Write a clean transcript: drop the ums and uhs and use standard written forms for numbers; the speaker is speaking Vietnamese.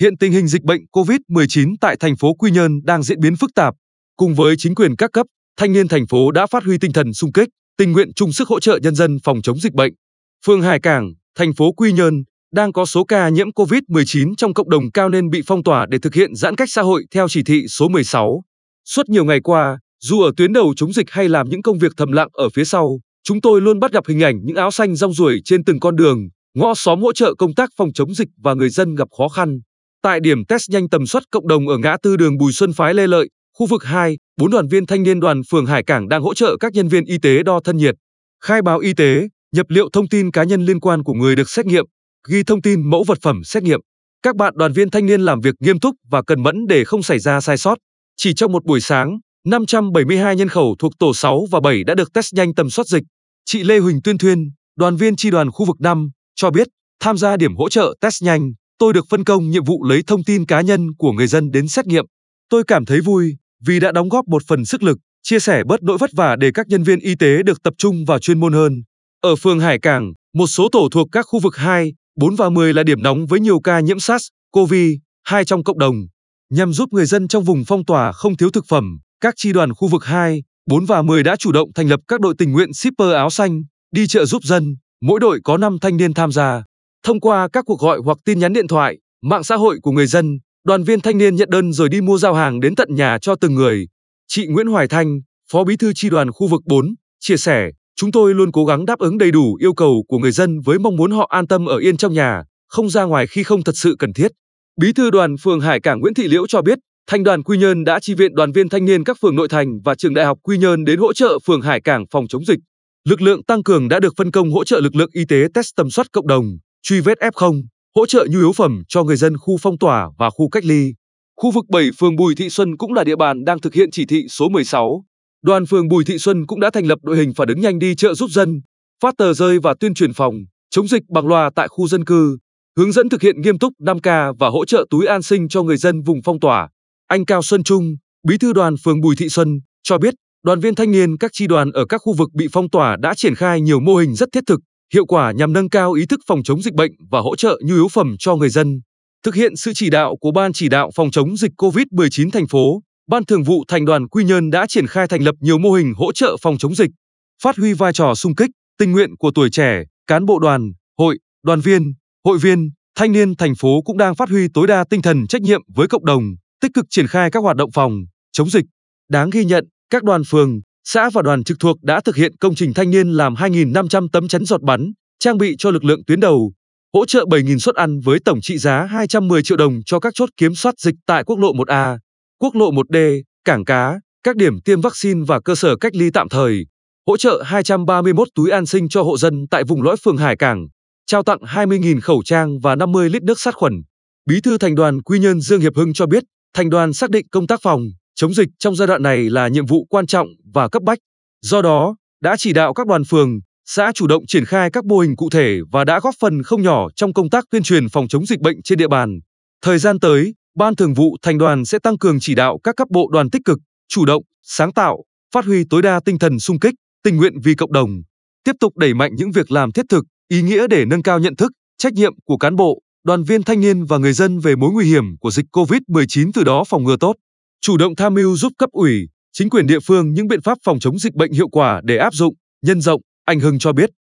Hiện tình hình dịch bệnh COVID-19 tại thành phố Quy Nhơn đang diễn biến phức tạp. Cùng với chính quyền các cấp, thanh niên thành phố đã phát huy tinh thần xung kích, tình nguyện chung sức hỗ trợ nhân dân phòng chống dịch bệnh. Phường Hải Cảng, thành phố Quy Nhơn đang có số ca nhiễm COVID-19 trong cộng đồng cao nên bị phong tỏa để thực hiện giãn cách xã hội theo chỉ thị số 16. Suốt nhiều ngày qua, dù ở tuyến đầu chống dịch hay làm những công việc thầm lặng ở phía sau, chúng tôi luôn bắt gặp hình ảnh những áo xanh rong ruổi trên từng con đường, ngõ xóm hỗ trợ công tác phòng chống dịch và người dân gặp khó khăn. Tại điểm test nhanh tầm soát cộng đồng ở ngã tư đường Bùi Xuân Phái Lê Lợi, khu vực 2, 4 đoàn viên thanh niên đoàn phường Hải Cảng đang hỗ trợ các nhân viên y tế đo thân nhiệt, khai báo y tế, nhập liệu thông tin cá nhân liên quan của người được xét nghiệm, ghi thông tin mẫu vật phẩm xét nghiệm. Các bạn đoàn viên thanh niên làm việc nghiêm túc và cẩn mẫn để không xảy ra sai sót. Chỉ trong một buổi sáng, 572 nhân khẩu thuộc tổ 6 và 7 đã được test nhanh tầm soát dịch. Chị Lê Huỳnh Tuyên Thuyên, đoàn viên chi đoàn khu vực 5, cho biết tham gia điểm hỗ trợ test nhanh, tôi được phân công nhiệm vụ lấy thông tin cá nhân của người dân đến xét nghiệm. Tôi cảm thấy vui vì đã đóng góp một phần sức lực, chia sẻ bớt nỗi vất vả để các nhân viên y tế được tập trung vào chuyên môn hơn. Ở phường Hải Cảng, một số tổ thuộc các khu vực 2, 4 và 10 là điểm nóng với nhiều ca nhiễm SARS-CoV-2 trong cộng đồng. Nhằm giúp người dân trong vùng phong tỏa không thiếu thực phẩm, các chi đoàn khu vực 2, 4 và 10 đã chủ động thành lập các đội tình nguyện shipper áo xanh, đi chợ giúp dân, mỗi đội có 5 thanh niên tham gia. Thông qua các cuộc gọi hoặc tin nhắn điện thoại, mạng xã hội của người dân, đoàn viên thanh niên nhận đơn rồi đi mua giao hàng đến tận nhà cho từng người. Chị Nguyễn Hoài Thanh, Phó Bí thư chi đoàn khu vực 4, chia sẻ, chúng tôi luôn cố gắng đáp ứng đầy đủ yêu cầu của người dân với mong muốn họ an tâm ở yên trong nhà, không ra ngoài khi không thật sự cần thiết. Bí thư đoàn phường Hải Cảng Nguyễn Thị Liễu cho biết, Thành đoàn Quy Nhơn đã chi viện đoàn viên thanh niên các phường nội thành và trường đại học Quy Nhơn đến hỗ trợ phường Hải Cảng phòng chống dịch. Lực lượng tăng cường đã được phân công hỗ trợ lực lượng y tế test tầm soát cộng đồng, truy vết F0, hỗ trợ nhu yếu phẩm cho người dân khu phong tỏa và khu cách ly. Khu vực 7 phường Bùi Thị Xuân cũng là địa bàn đang thực hiện chỉ thị số 16. Đoàn phường Bùi Thị Xuân cũng đã thành lập đội hình phản ứng nhanh đi chợ giúp dân, phát tờ rơi và tuyên truyền phòng chống dịch bằng loa tại khu dân cư, hướng dẫn thực hiện nghiêm túc 5K và hỗ trợ túi an sinh cho người dân vùng phong tỏa. Anh Cao Xuân Trung, bí thư đoàn phường Bùi Thị Xuân, cho biết đoàn viên thanh niên các chi đoàn ở các khu vực bị phong tỏa đã triển khai nhiều mô hình rất thiết thực, hiệu quả nhằm nâng cao ý thức phòng chống dịch bệnh và hỗ trợ nhu yếu phẩm cho người dân. Thực hiện sự chỉ đạo của Ban chỉ đạo phòng chống dịch COVID-19 thành phố, Ban thường vụ Thành đoàn Quy Nhơn đã triển khai thành lập nhiều mô hình hỗ trợ phòng chống dịch, phát huy vai trò xung kích, tình nguyện của tuổi trẻ, cán bộ đoàn, hội, đoàn viên, hội viên, thanh niên thành phố cũng đang phát huy tối đa tinh thần trách nhiệm với cộng đồng, tích cực triển khai các hoạt động phòng chống dịch. Đáng ghi nhận, các đoàn phường, xã và đoàn trực thuộc đã thực hiện công trình thanh niên làm 2.500 tấm chắn giọt bắn, trang bị cho lực lượng tuyến đầu, hỗ trợ 7.000 suất ăn với tổng trị giá 210 triệu đồng cho các chốt kiểm soát dịch tại quốc lộ 1A, quốc lộ 1D, cảng cá, các điểm tiêm vaccine và cơ sở cách ly tạm thời, hỗ trợ 231 túi an sinh cho hộ dân tại vùng lõi phường Hải Cảng, trao tặng 20.000 khẩu trang và 50 lít nước sát khuẩn. Bí thư Thành đoàn Quy Nhơn Dương Hiệp Hưng cho biết, Thành đoàn xác định công tác phòng chống dịch trong giai đoạn này là nhiệm vụ quan trọng và cấp bách. Do đó, đã chỉ đạo các đoàn phường, xã chủ động triển khai các mô hình cụ thể và đã góp phần không nhỏ trong công tác tuyên truyền phòng chống dịch bệnh trên địa bàn. Thời gian tới, Ban thường vụ Thành đoàn sẽ tăng cường chỉ đạo các cấp bộ đoàn tích cực, chủ động, sáng tạo, phát huy tối đa tinh thần xung kích, tình nguyện vì cộng đồng, tiếp tục đẩy mạnh những việc làm thiết thực, ý nghĩa để nâng cao nhận thức, trách nhiệm của cán bộ, đoàn viên thanh niên và người dân về mối nguy hiểm của dịch COVID-19, từ đó phòng ngừa tốt, chủ động tham mưu giúp cấp ủy, chính quyền địa phương những biện pháp phòng chống dịch bệnh hiệu quả để áp dụng, nhân rộng. Anh Hưng cho biết.